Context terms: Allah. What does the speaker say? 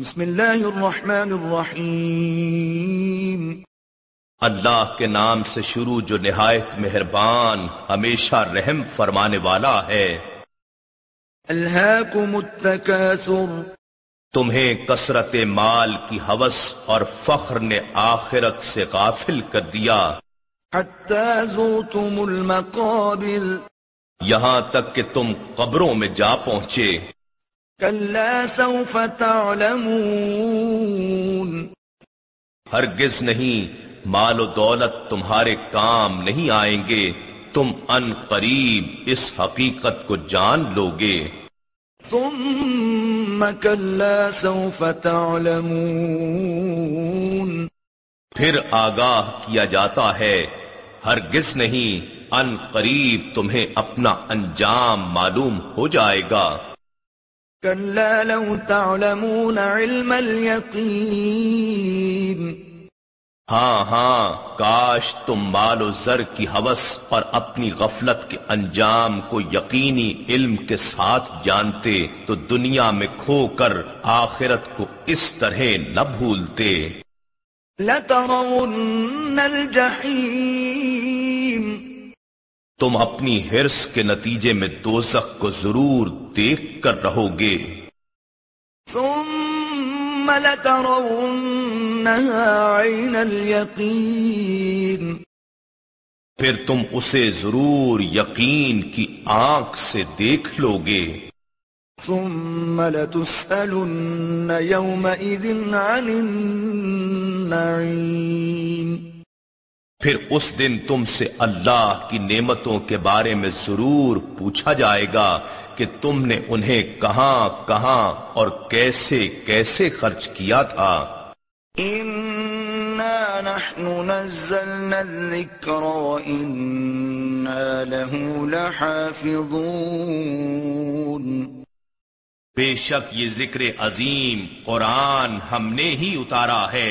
بسم اللہ الرحمن الرحیم اللہ کے نام سے شروع جو نہایت مہربان ہمیشہ رحم فرمانے والا ہے۔ الہاکم التکاثر تمہیں کثرت مال کی ہوس اور فخر نے آخرت سے غافل کر دیا۔ حتی زرتم المقابر یہاں تک کہ تم قبروں میں جا پہنچے۔ کلا سوف تعلمون ہرگز نہیں، مال و دولت تمہارے کام نہیں آئیں گے، تم ان قریب اس حقیقت کو جان لو گے۔ ثم کلا سوف تعلمون پھر آگاہ کیا جاتا ہے، ہرگز نہیں، ان قریب تمہیں اپنا انجام معلوم ہو جائے گا۔ کلا لو تعلمون علم الیقین ہاں ہاں، کاش تم مال و زر کی ہوس اور اپنی غفلت کے انجام کو یقینی علم کے ساتھ جانتے تو دنیا میں کھو کر آخرت کو اس طرح نہ بھولتے۔ لترون الجحیم تم اپنی حرص کے نتیجے میں دوزخ کو ضرور دیکھ کر رہو گے۔ ثم لترونها عین الیقین پھر تم اسے ضرور یقین کی آنکھ سے دیکھ لو گے۔ ثم لتسألن یومئذ عن النعیم پھر اس دن تم سے اللہ کی نعمتوں کے بارے میں ضرور پوچھا جائے گا کہ تم نے انہیں کہاں کہاں اور کیسے کیسے خرچ کیا تھا۔ اِنَّا نَحْنُ نَزَّلْنَا الذِّكْرَ وَإِنَّا لَهُ لَحَافِظُونَ بے شک یہ ذکر عظیم قرآن ہم نے ہی اتارا ہے